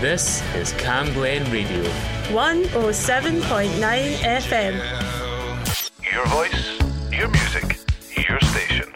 This is Camglen Radio. 107.9 FM. Your voice, your music, your station.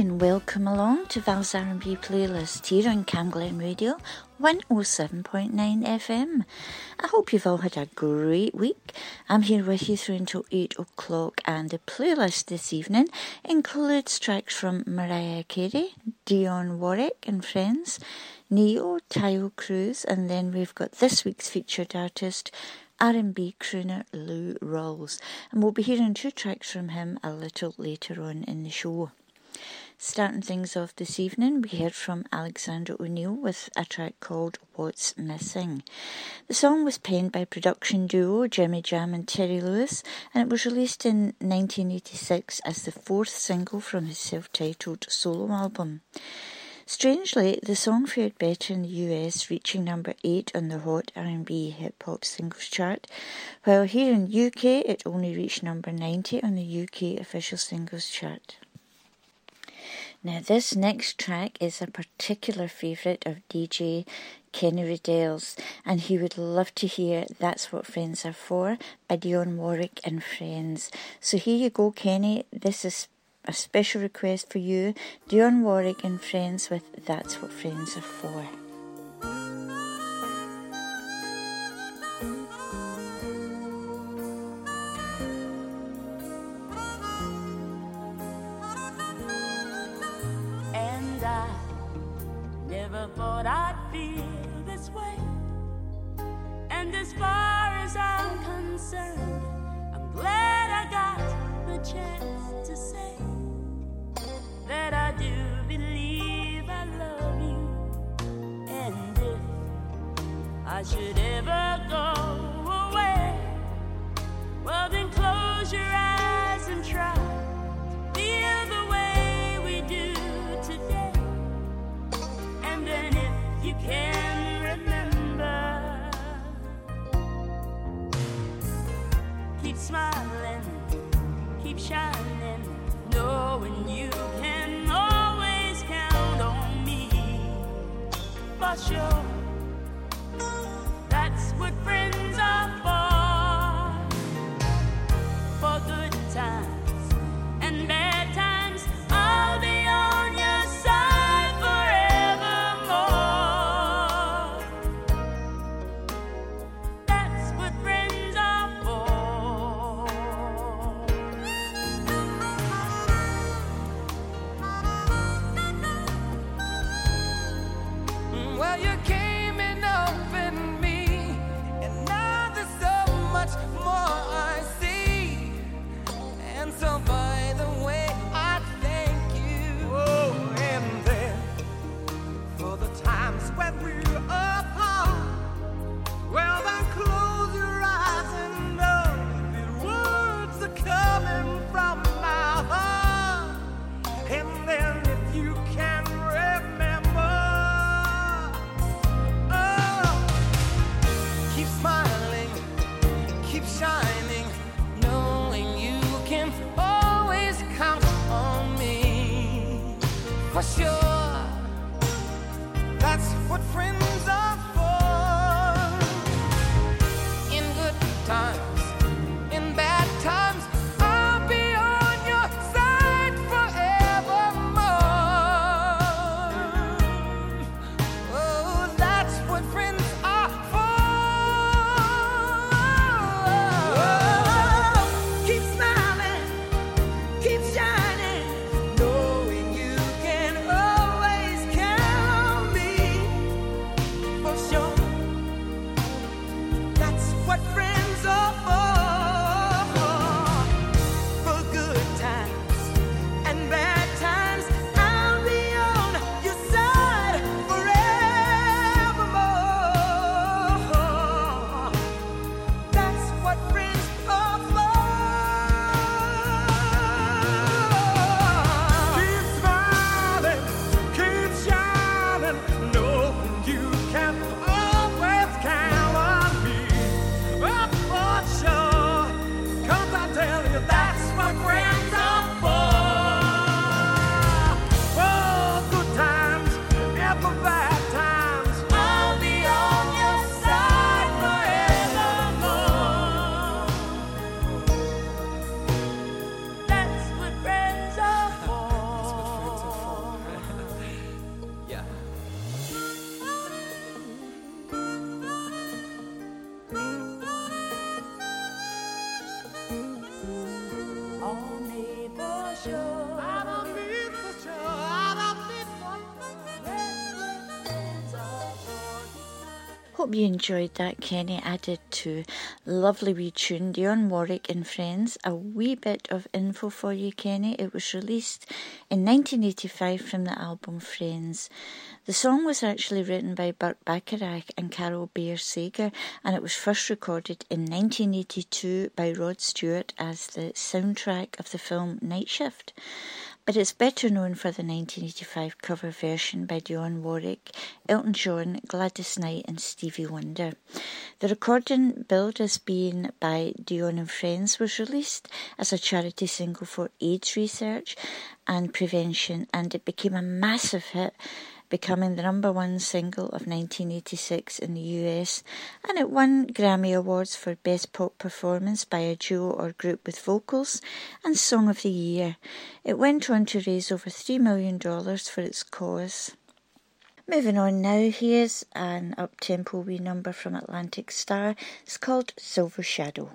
and welcome along to Val's R&B playlist here on Camglen Radio 107.9 FM. I hope you've all had a great week. I'm here with you through until 8 o'clock, and the playlist this evening includes tracks from Mariah Carey, Dionne Warwick and Friends, Ne-Yo, Tyo Cruz, and then we've got this week's featured artist, R&B crooner Lou Rawls, and we'll be hearing two tracks from him a little later on in the show. Starting things off this evening, we heard from Alexander O'Neill with a track called What's Missing. The song was penned by production duo Jimmy Jam and Terry Lewis, and it was released in 1986 as the fourth single from his self-titled solo album. Strangely, the song fared better in the US, reaching number 8 on the Hot R&B Hip-Hop Singles Chart, while here in the UK it only reached number 90 on the UK Official Singles Chart. Now, this next track is a particular favourite of DJ Kenny Riddell's, and he would love to hear That's What Friends Are For by Dionne Warwick and Friends. So here you go, Kenny. This is a special request for you, Dionne Warwick and Friends with That's What Friends Are For. Thought I'd feel this way, and as far as I'm concerned, I'm glad I got the chance to say that I do believe I love you. And if I should ever go away, well then close your eyes and try to feel the way we do today. And if you can remember, keep smiling, keep shining, knowing you can always count on me. For sure, that's what friends are for. For good times and bad times, I'll be on your side. For sure, that's what friends are for. In good times, in bad times, I'll be on your side forevermore. Oh, that's what friends are for. Oh, keep smiling, keep shining, that's what friends are for. hope you enjoyed that, Kenny. I did too. Lovely wee tune, Dionne Warwick and Friends. A wee bit of info for you, Kenny. It was released in 1985 from the album Friends. The song was actually written by Burt Bacharach and Carole Bayer Sager, and it was first recorded in 1982 by Rod Stewart as the soundtrack of the film Night Shift. But it's better known for the 1985 cover version by Dionne Warwick, Elton John, Gladys Knight and Stevie Wonder. The recording, billed as being by Dionne and Friends, was released as a charity single for AIDS research and prevention, and it became a massive hit, becoming the #1 single of 1986 in the US, and it won Grammy Awards for Best Pop Performance by a Duo or Group with Vocals and Song of the Year. It went on to raise over $3 million for its cause. Moving on now, here's an up-tempo wee number from Atlantic Starr. It's called Silver Shadow.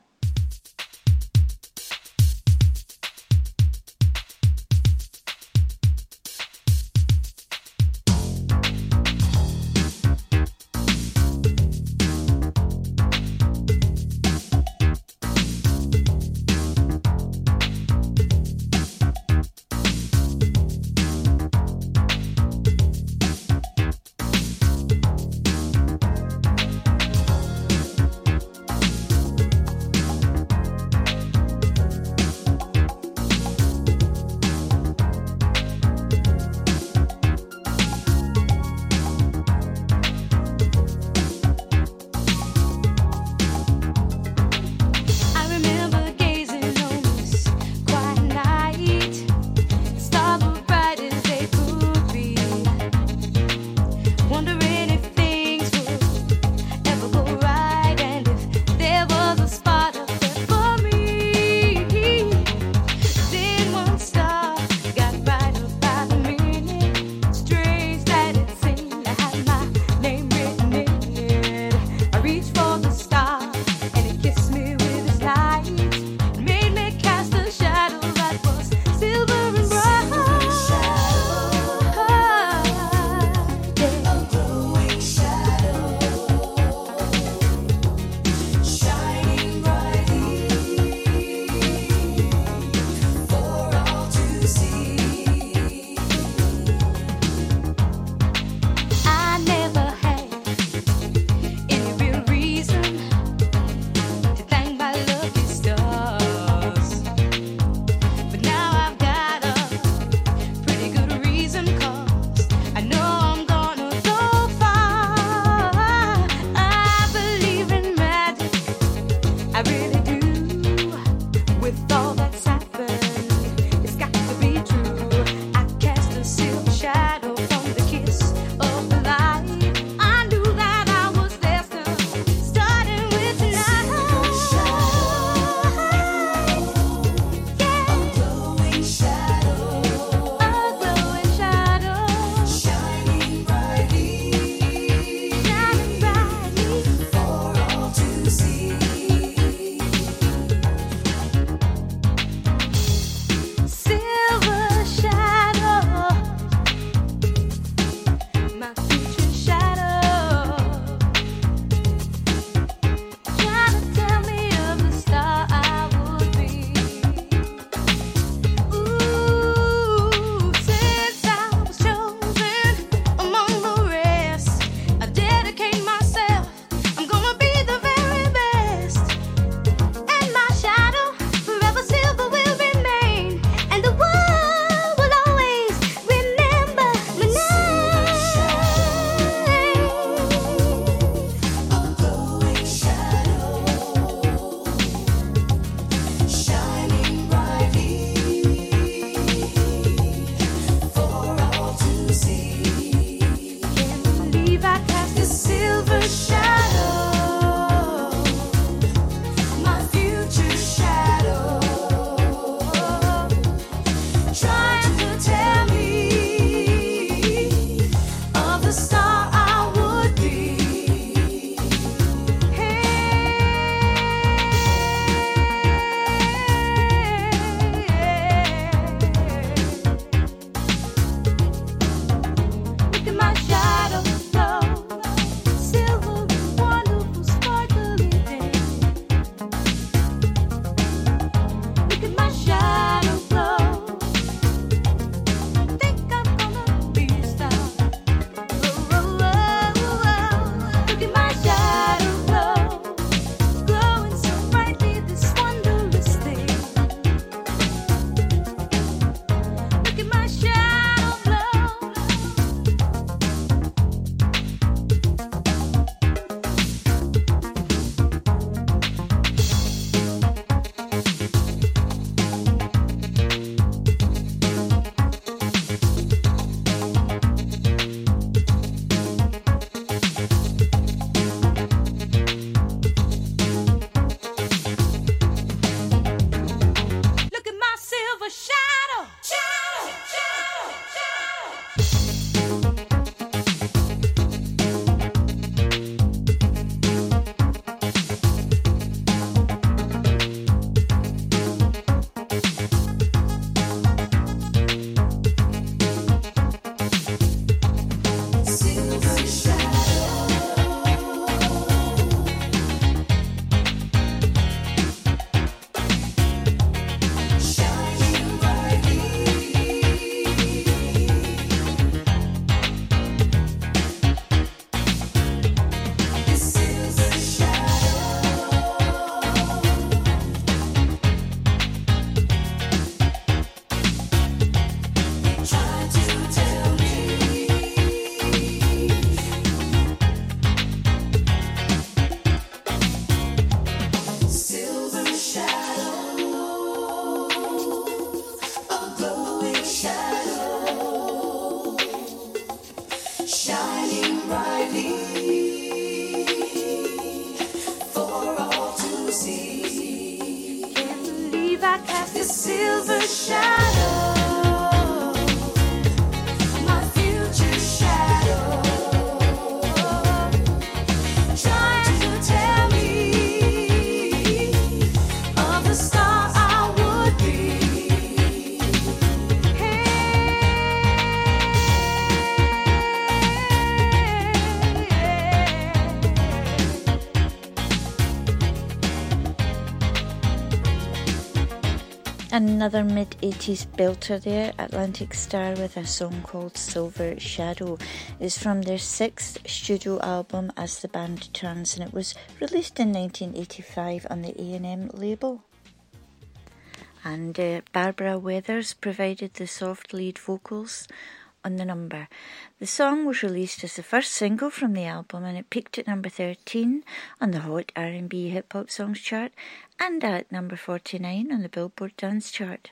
Another mid-80s belter there, Atlantic Starr with a song called Silver Shadow. It's from their sixth studio album as the band Trans, and it was released in 1985 on the A&M label. And Barbara Weathers provided the soft lead vocals on the number. The song was released as the first single from the album, and it peaked at number 13 on the Hot R&B Hip Hop Songs chart and at number 49 on the Billboard Dance chart.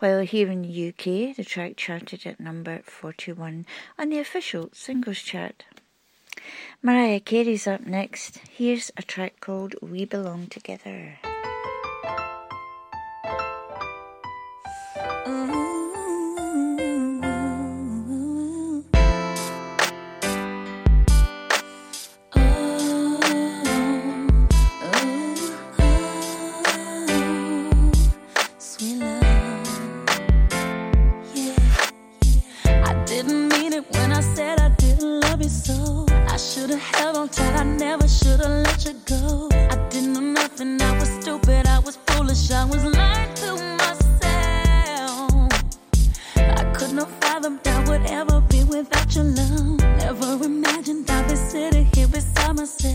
While here in the UK, the track charted at number 41 on the official singles chart. Mariah Carey's up next. Here's a track called We Belong Together. Stuff.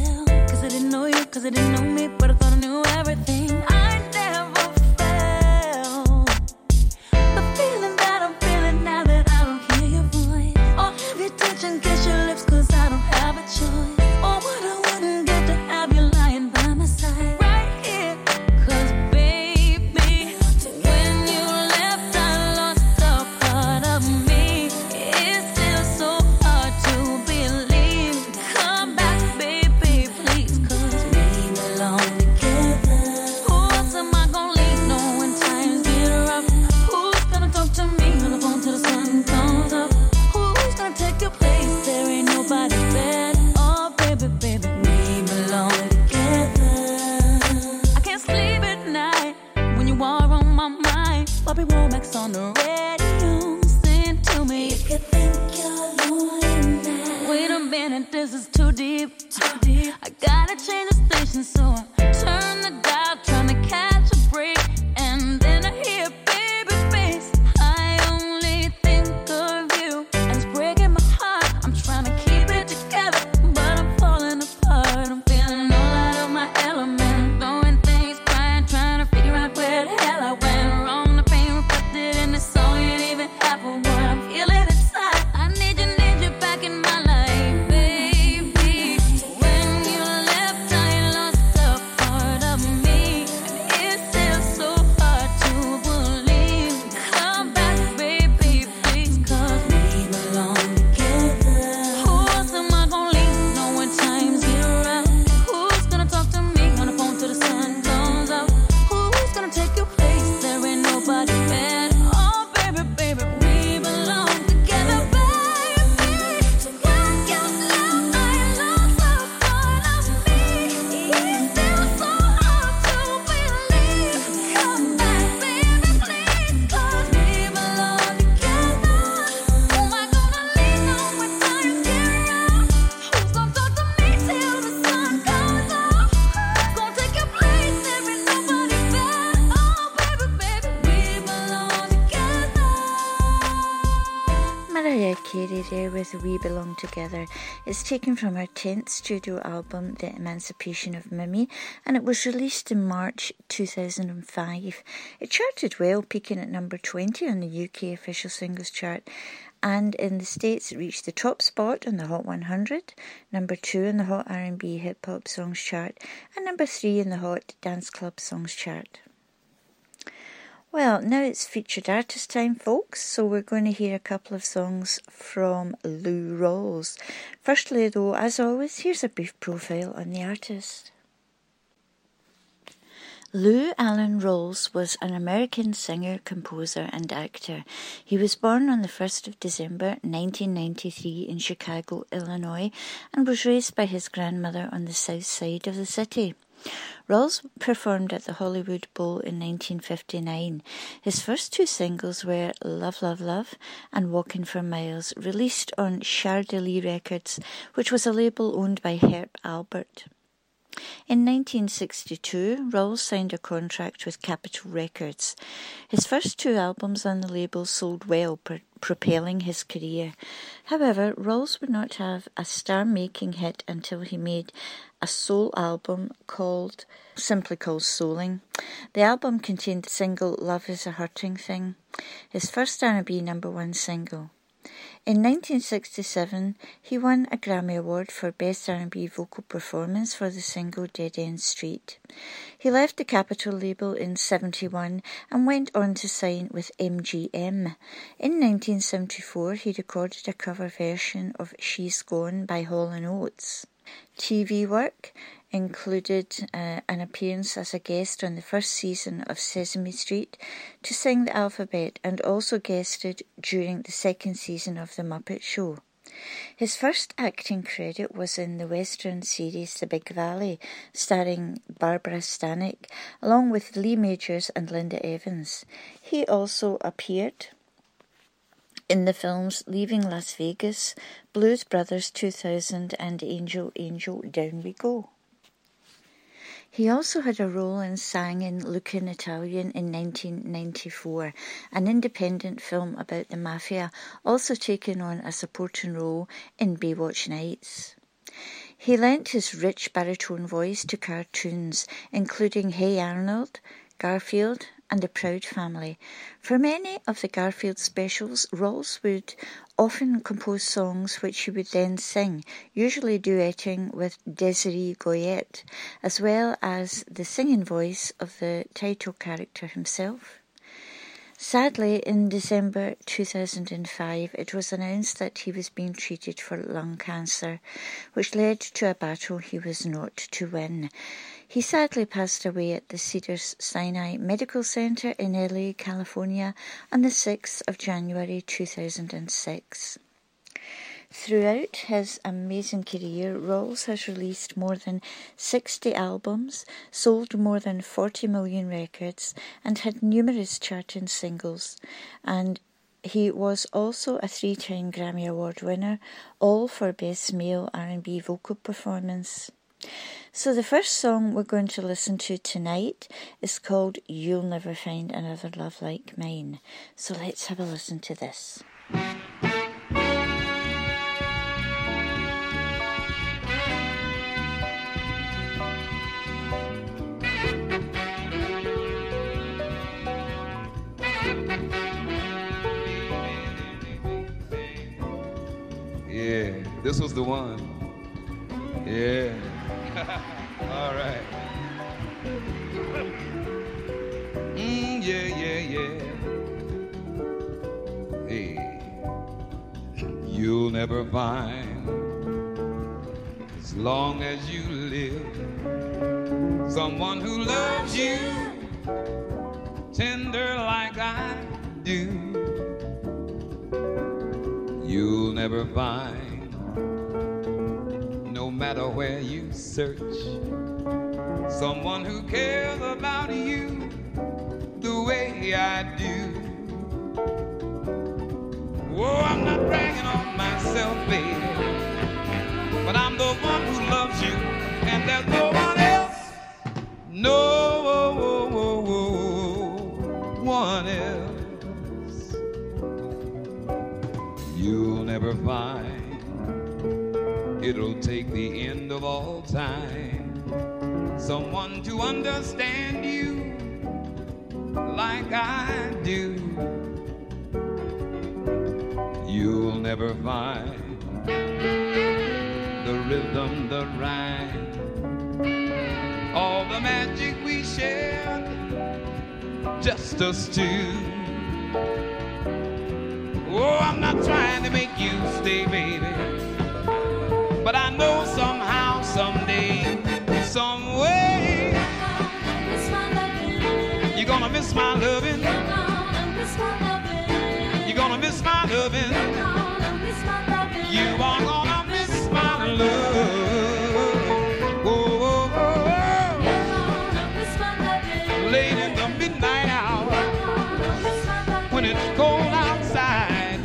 Mariah Carey there with We Belong Together. It's taken from her 10th studio album, The Emancipation of Mimi, and it was released in March 2005. It charted well, peaking at number 20 on the UK official singles chart, and in the States it reached the top spot on the Hot 100, number 2 in the Hot R&B Hip Hop Songs chart, and number 3 in the Hot Dance Club Songs chart. Well, now it's featured artist time, folks, so we're going to hear a couple of songs from Lou Rawls. Firstly, though, as always, here's a brief profile on the artist. Lou Allen Rawls was an American singer, composer and actor. He was born on the 1st of December 1993 in Chicago, Illinois, and was raised by his grandmother on the south side of the city. Rawls performed at the Hollywood Bowl in 1959. His first two singles were Love, Love, Love and Walking for Miles, released on Chardonnay Records, which was a label owned by Herb Albert. In 1962, Rawls signed a contract with Capitol Records. His first two albums on the label sold well, propelling his career. However, Rawls would not have a star-making hit until he made a soul album simply called Souling. The album contained the single Love is a Hurting Thing, his first R&B number one single. In 1967, he won a Grammy Award for Best R&B Vocal Performance for the single Dead End Street. He left the Capitol label in 1971 and went on to sign with MGM. In 1974, he recorded a cover version of She's Gone by Hall & Oates. TV work included an appearance as a guest on the first season of Sesame Street to sing the alphabet, and also guested during the second season of The Muppet Show. His first acting credit was in the Western series The Big Valley, starring Barbara Stanwyck, along with Lee Majors and Linda Evans. He also appeared in the films Leaving Las Vegas, Blues Brothers 2000 and Angel, Angel, Down We Go. He also had a role and sang in Lookin' Italian in 1994, an independent film about the mafia, also taking on a supporting role in Baywatch Nights. He lent his rich baritone voice to cartoons, including Hey Arnold, Garfield and The Proud Family. For many of the Garfield specials, Rawls would often compose songs which he would then sing, usually duetting with Desiree Goyette, as well as the singing voice of the title character himself. Sadly, in December 2005, it was announced that he was being treated for lung cancer, which led to a battle he was not to win. He sadly passed away at the Cedars-Sinai Medical Center in LA, California, on the 6th of January 2006. Throughout his amazing career, Rawls has released more than 60 albums, sold more than 40 million records, and had numerous charting singles. And he was also a 3-time Grammy Award winner, all for Best Male R&B Vocal Performance. So the first song we're going to listen to tonight is called You'll Never Find Another Love Like Mine. So let's have a listen to this. Yeah, this was the one. Yeah. All right. Yeah, yeah, yeah. Hey, you'll never find, as long as you live, someone who loves you tender like I do. You'll never find, no matter where you search, someone who cares about you the way I do. Whoa, I'm not bragging on myself, baby, but I'm the one who loves you, and there's no one else, no one else. you'll never find. It'll take the end of all time, someone to understand you like I do. You'll never find the rhythm, the rhyme, all the magic we shared, just us two. Oh, I'm not trying to make you stay, baby, but I know somehow, someday, some way, you're gonna miss my loving. You're gonna miss my loving. You are gonna miss my love. Oh, oh, oh, oh. Late in the midnight hour, when it's cold outside,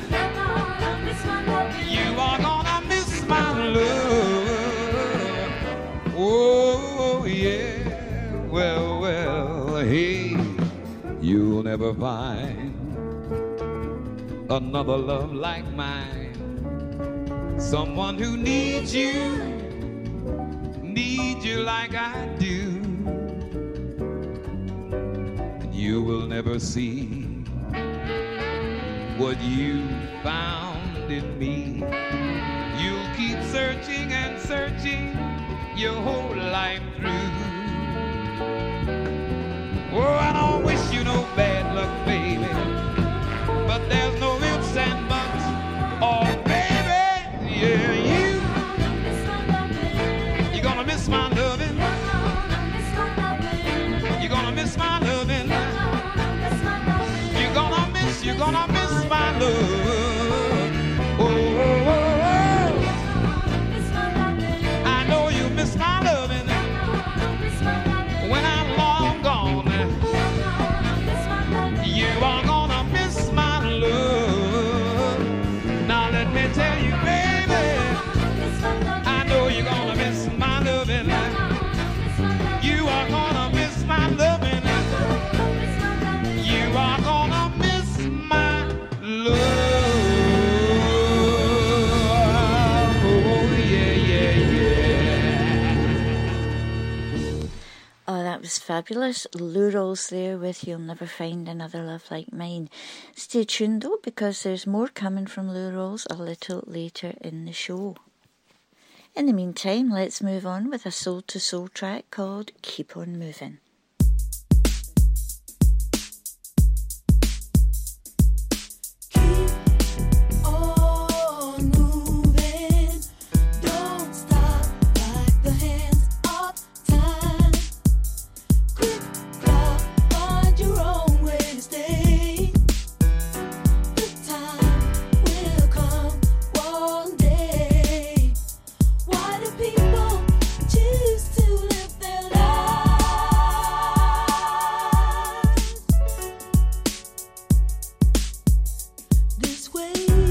you are gonna miss my love. Oh, yeah, well, well, hey, you'll never find another love like mine, someone who needs you like I do. And you will never see what you found in me. You'll keep searching and searching your whole life through. Oh, I don't wish you no bad luck, baby, but there's no ifs and buts. Oh, baby, yeah, you're gonna miss my loving. You're gonna miss my loving. You're gonna miss my love. Oh, oh, oh. I know you miss my loving when I'm long gone. You are gonna tell you, baby, I know you're gonna miss my loving. You are gonna miss my loving. You are gonna miss my love. Oh, yeah, yeah, yeah. Oh, that was fabulous. Lou Rawls there with You'll Never Find Another Love Like Mine. Stay tuned though, because there's more coming from Lou Rawls a little later in the show. In the meantime, let's move on with a Soul to Soul track called Keep On Moving. Stay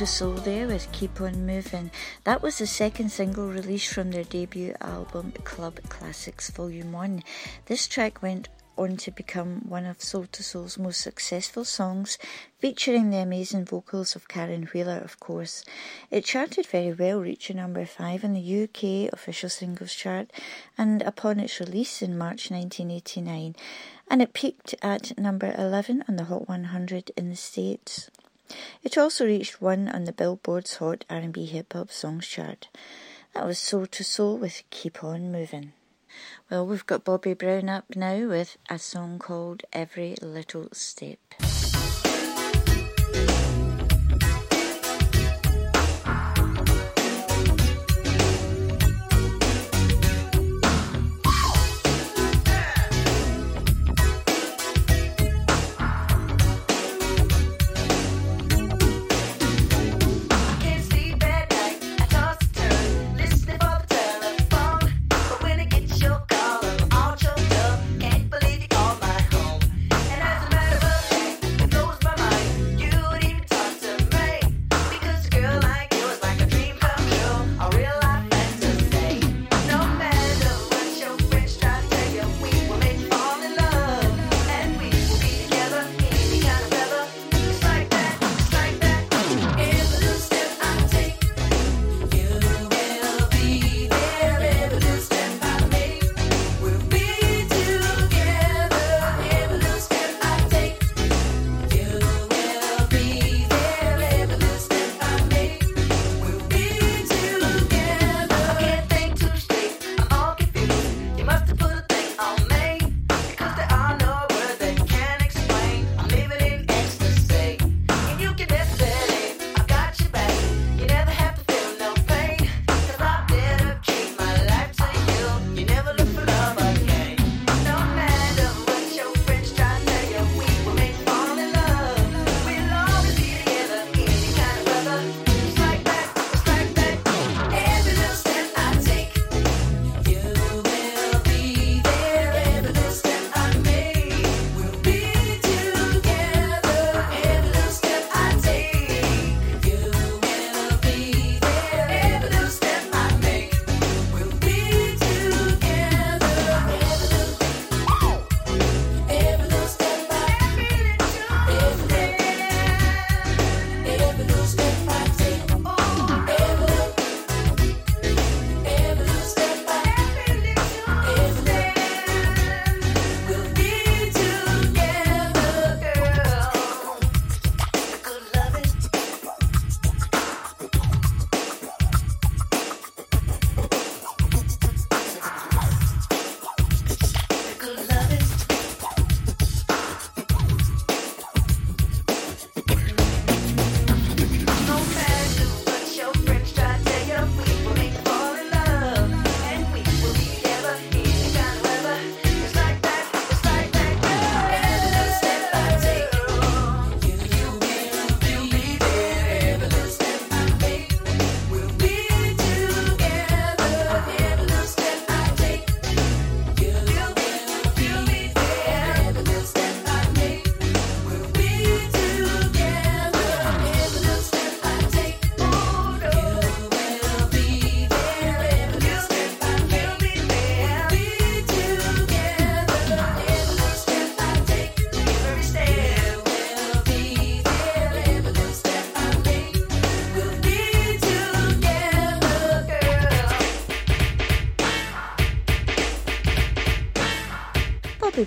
II Soul there with Keep On Moving. That was the second single released from their debut album Club Classics Volume 1. This track went on to become one of Soul II Soul's most successful songs, featuring the amazing vocals of Karen Wheeler, of course. It charted very well, reaching number 5 in the UK official singles chart, and upon its release in March 1989, and it peaked at number 11 on the Hot 100 in the States. It also reached 1 on the Billboard's Hot R&B Hip Hop Songs chart. That was Soul II Soul with Keep On Moving. Well, we've got Bobby Brown up now with a song called Every Little Step.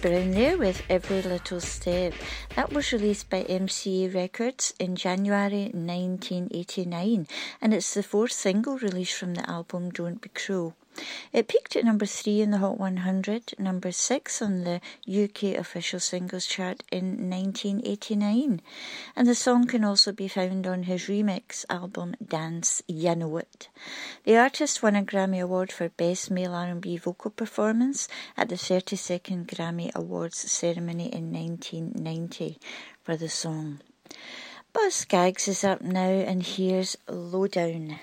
Brown there with Every Little Step. That was released by MCA Records in January 1989, and it's the fourth single released from the album Don't Be Cruel. It peaked at number 3 in the Hot 100, number 6 on the UK official singles chart in 1989, and the song can also be found on his remix album Dance You Know It. The artist won a Grammy Award for Best Male R&B Vocal Performance at the 32nd Grammy Awards ceremony in 1990 for the song. Boz Scaggs is up now, and here's Lowdown.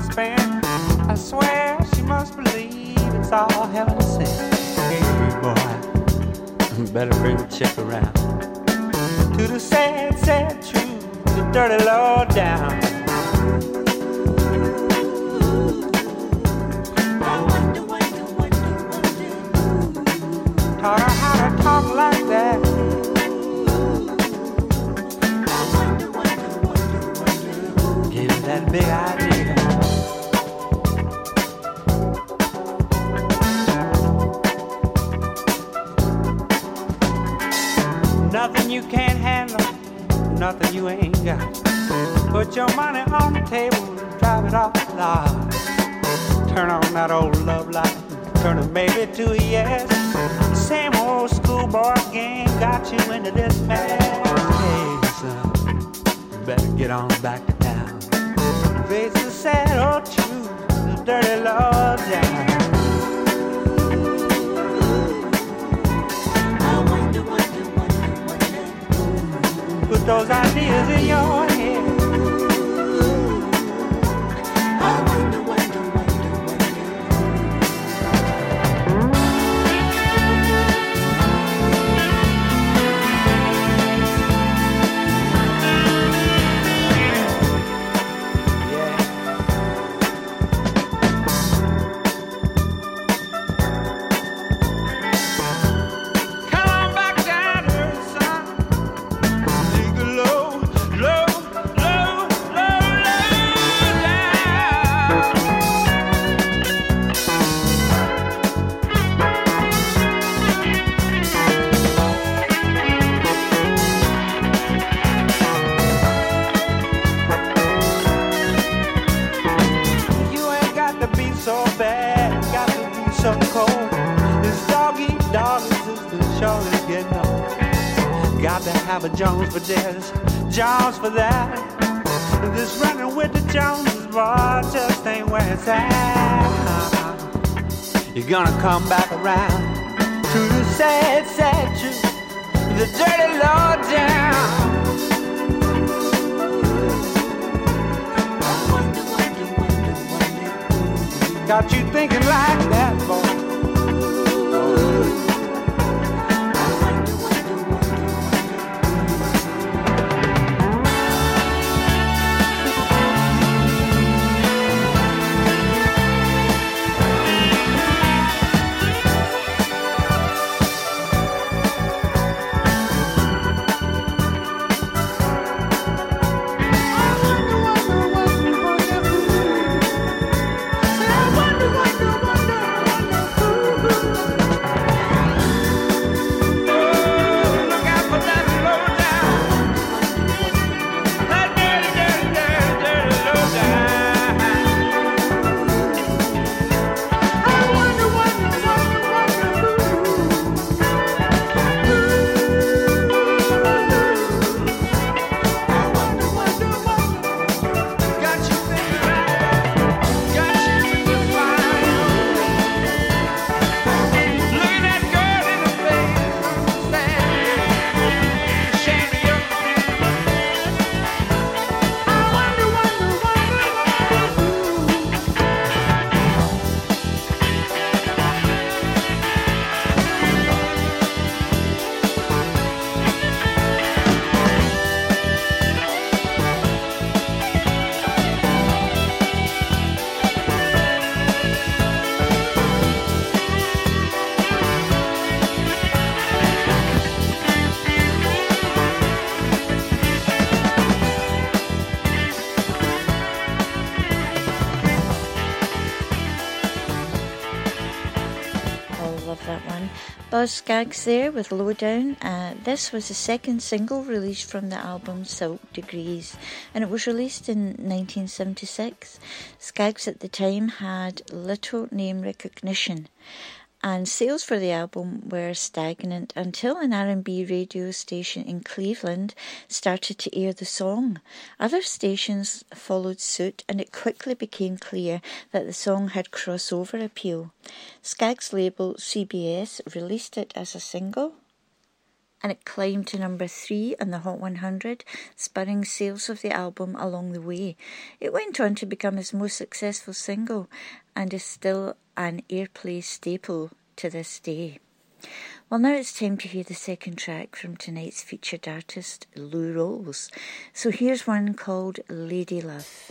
time spent. I swear she must believe it's all heaven sent. Hey boy, better bring the check around to the sad, sad truth, the dirty Lord down. Taught her how to talk like that. Give her that big idea. Nothing you can't handle, nothing you ain't got. Put your money on the table and drive it off the lot. Turn on that old love light, turn it maybe to a yes. Same old schoolboy game got you into this mess. Hey, son, better get on back to town. Face the sad old truth, the dirty Lord down. I wonder, wonder, wonder, wonder. Put those ideas in your head. I wonder, wonder, wonder. Jones for this, Jones for that. This running with the Joneses, boy, just ain't where it's at. You're gonna come back around to the sad, sad truth, the dirty Lord down. Got you thinking like that, boy. Boz Scaggs there with Lowdown. This was the second single released from the album Silk Degrees, and it was released in 1976. Scaggs at the time had little name recognition, and sales for the album were stagnant until an R&B radio station in Cleveland started to air the song. Other stations followed suit, and it quickly became clear that the song had crossover appeal. Scaggs' label CBS released it as a single, and it climbed to number 3 on the Hot 100, spurring sales of the album along the way. It went on to become his most successful single and is still an airplay staple to this day. Well, now it's time to hear the second track from tonight's featured artist, Lou Rawls. So here's one called Lady Love.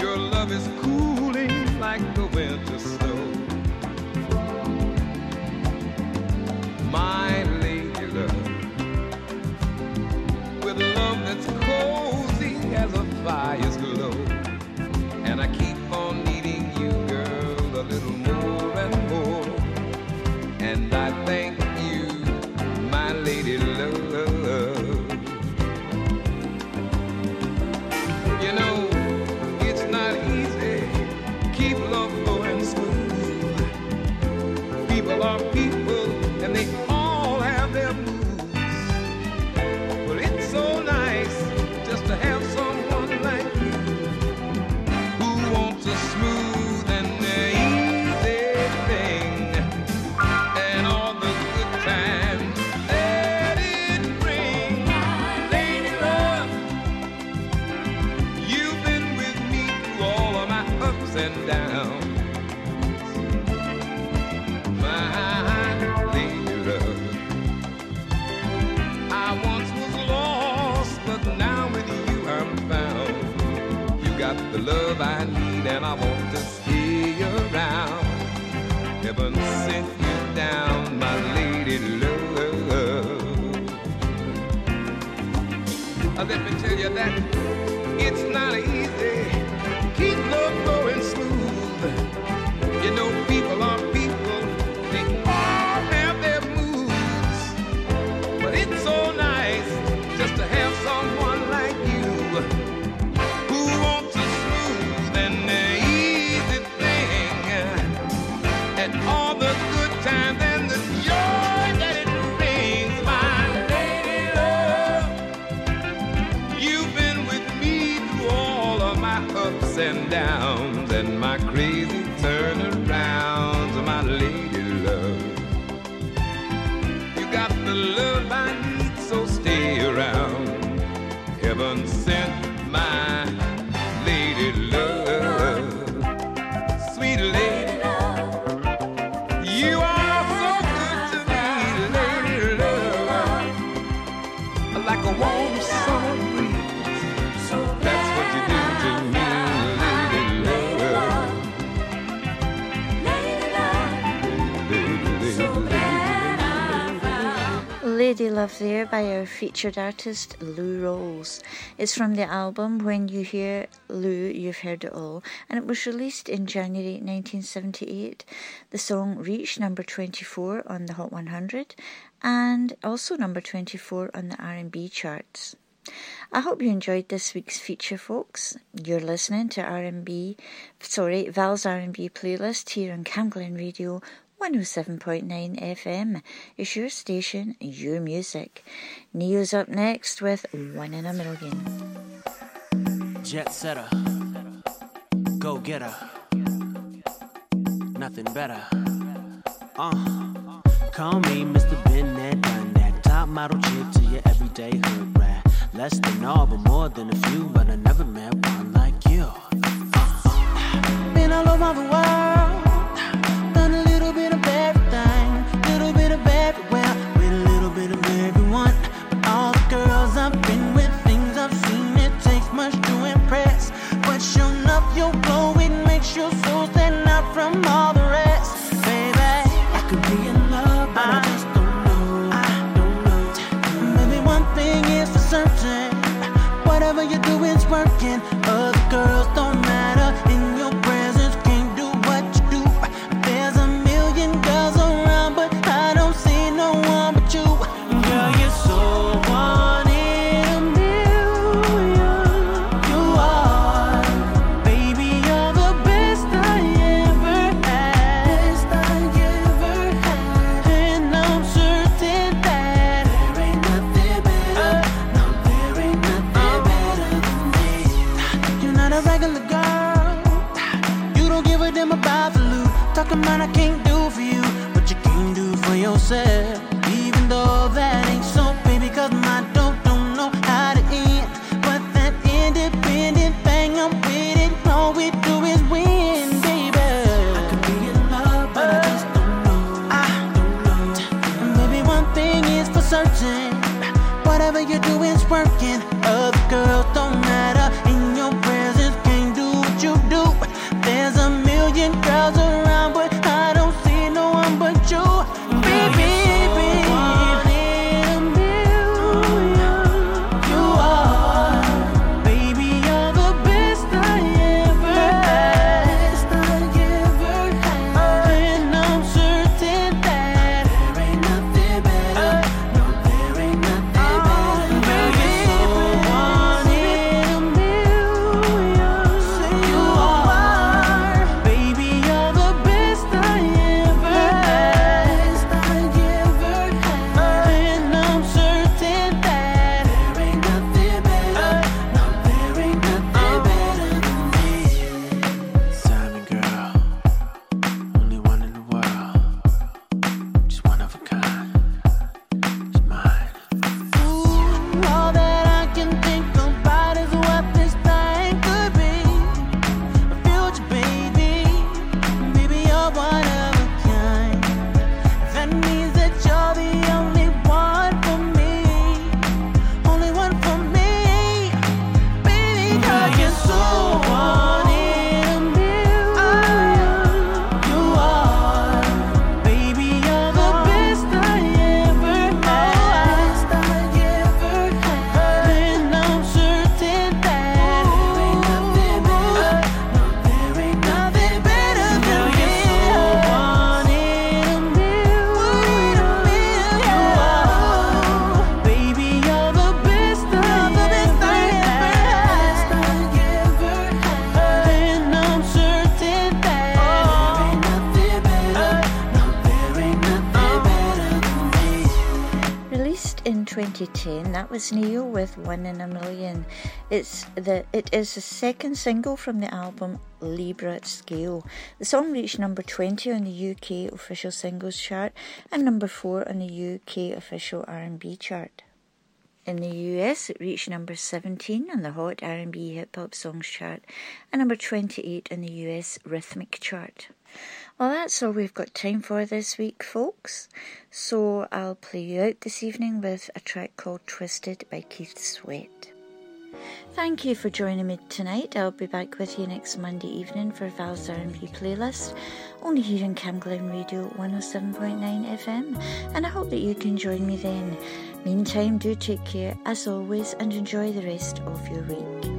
Your love is cooling like the winter snow. My lady love, with love that's cozy as a fire's glow. And I keep on needing you, girl, a little more and more. And I thank you, my lady love. Are people and they all have their moods, but it's so nice just to have someone like you who wants a smooth and easy thing and all the good times that it brings. Lady love, you've been with me through all of my ups and downs. The love I need and I want to stay around. Heaven sent you down, my lady love. Let me tell you that it's not easy. Keep love going smooth. You know people are people. They all have their moods. But it's so nice just to have someone like you. And downs and my crazy turnarounds, my lady love. You got the love I need, so stay around. Heaven sent my lady love, sweet lady love. You are so good to me, lady love, like a warm sun breeze. That's what you do to me. Lady Love there by our featured artist Lou Rawls. It's from the album When You Hear Lou, You've Heard It All, and it was released in January 1978. The song reached number 24 on the Hot 100 and also number 24 on the R&B charts. I hope you enjoyed this week's feature, folks. You're listening to Val's R&B playlist here on Camglen Radio 107.9 FM. Is your station, your music. Ne-Yo's up next with One in a Million. Jet setter, go getter, nothing better. Call me Mr. Been That Done That, top model chick to your everyday hood rat. Less than all, but more than a few, but I never met one like you. Been all over the world. Showing up your glow, it makes your soul stand out from all the rest. Baby, I could be in love. a regular girl. You don't give a damn about the loot. Talking about I can't do for you, but you can do for yourself. Even though that ain't so, baby, cause my dope don't know how to end. But that independent thing, I'm with it. All we do is win, baby. I could be in love, but I just don't know. And maybe one thing is for certain, whatever you do is working. Other girls don't matter, in your presence can't do what you do. There's a million girls around, but I don't see no one but you. That was Ne-Yo with One in a Million. It is the second single from the album Libra at Scale. The song reached number 20 on the UK official singles chart and number 4 on the UK official R&B chart. In the US, it reached number 17 on the Hot R&B Hip Hop Songs chart and number 28 on the US Rhythmic chart. Well, that's all we've got time for this week, folks. So I'll play you out this evening with a track called Twisted by Keith Sweat. Thank you for joining me tonight. I'll be back with you next Monday evening for Val's R&B playlist, only here on Camglen Radio 107.9 FM, and I hope that you can join me then. Meantime, do take care, as always, and enjoy the rest of your week.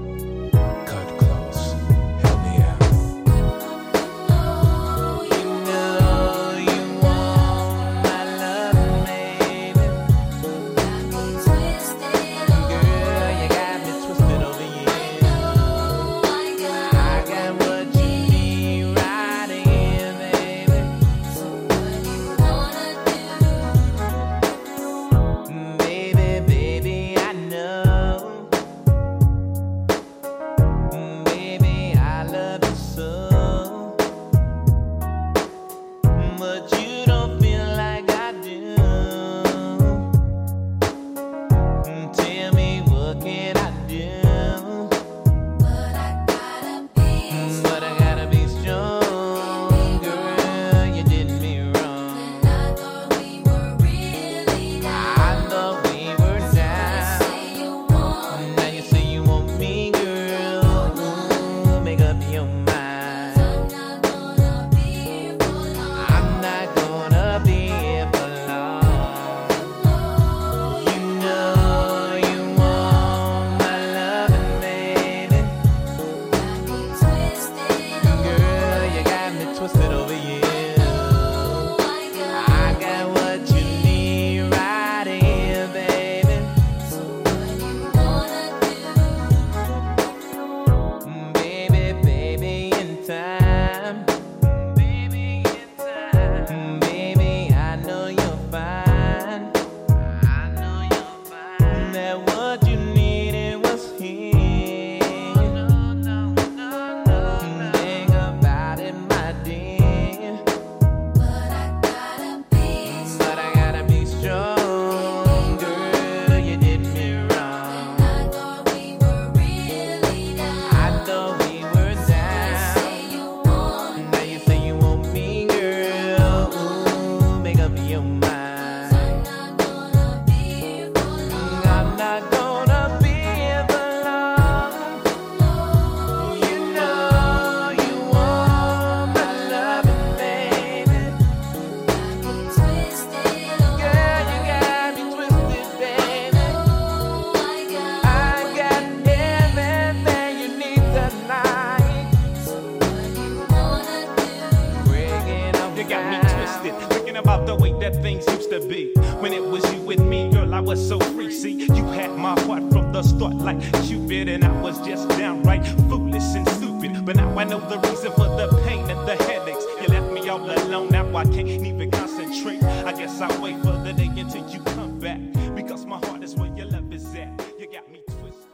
thinking about the way that things used to be. When it was you with me, girl, I was so free. See, you had my heart from the start like Cupid, and I was just downright foolish and stupid. But now I know the reason for the pain and the headaches. You left me all alone, now I can't even concentrate. I guess I'll wait for the day until you come back, because my heart is where your love is at. You got me twisted.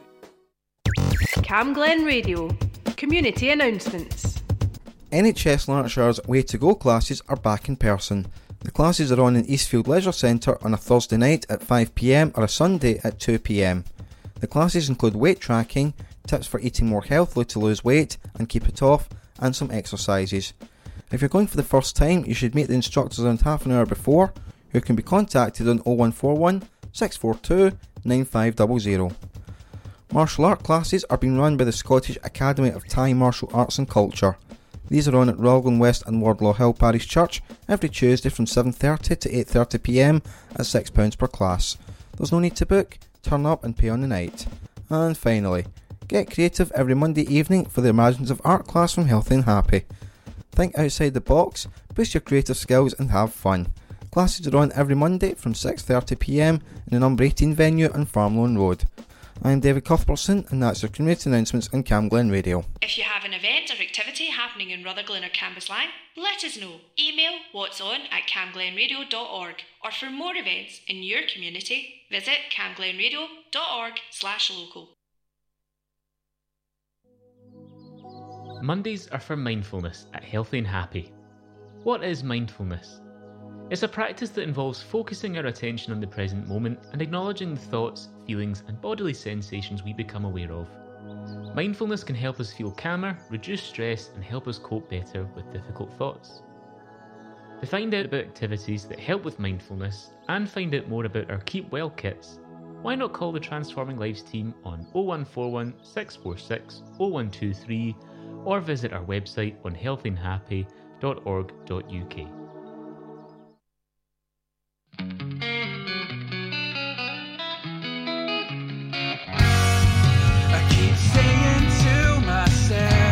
Camglen Radio. Community announcements. NHS Lancashire's Way to Go classes are back in person. The classes are on in Eastfield Leisure Centre on a Thursday night at 5 p.m. or a Sunday at 2 p.m. The classes include weight tracking, tips for eating more healthily to lose weight and keep it off, and some exercises. If you're going for the first time, you should meet the instructors around half an hour before, who can be contacted on 0141 642 9500. Martial art classes are being run by the Scottish Academy of Thai Martial Arts and Culture. These are on at Roglan West and Wardlaw Hill Parish Church every Tuesday from 7:30 to 8:30pm at £6 per class. There's no need to book, turn up and pay on the night. And finally, get creative every Monday evening for the Imaginative Art class from Healthy and Happy. Think outside the box, boost your creative skills and have fun. Classes are on every Monday from 6:30pm in the number 18 venue on Farmlone Road. I'm David Cuthbertson, and that's your community announcements on Camglen Radio. If you have an event or activity happening in Rutherglen or Cambuslang, let us know. Email whatson@camglenradio.org, or for more events in your community, visit camglenradio.org/local. Mondays are for mindfulness at Healthy and Happy. What is mindfulness? It's a practice that involves focusing our attention on the present moment and acknowledging the thoughts, feelings and bodily sensations we become aware of. Mindfulness can help us feel calmer, reduce stress and help us cope better with difficult thoughts. To find out about activities that help with mindfulness and find out more about our Keep Well kits, why not call the Transforming Lives team on 0141 646 0123 or visit our website on healthyandhappy.org.uk.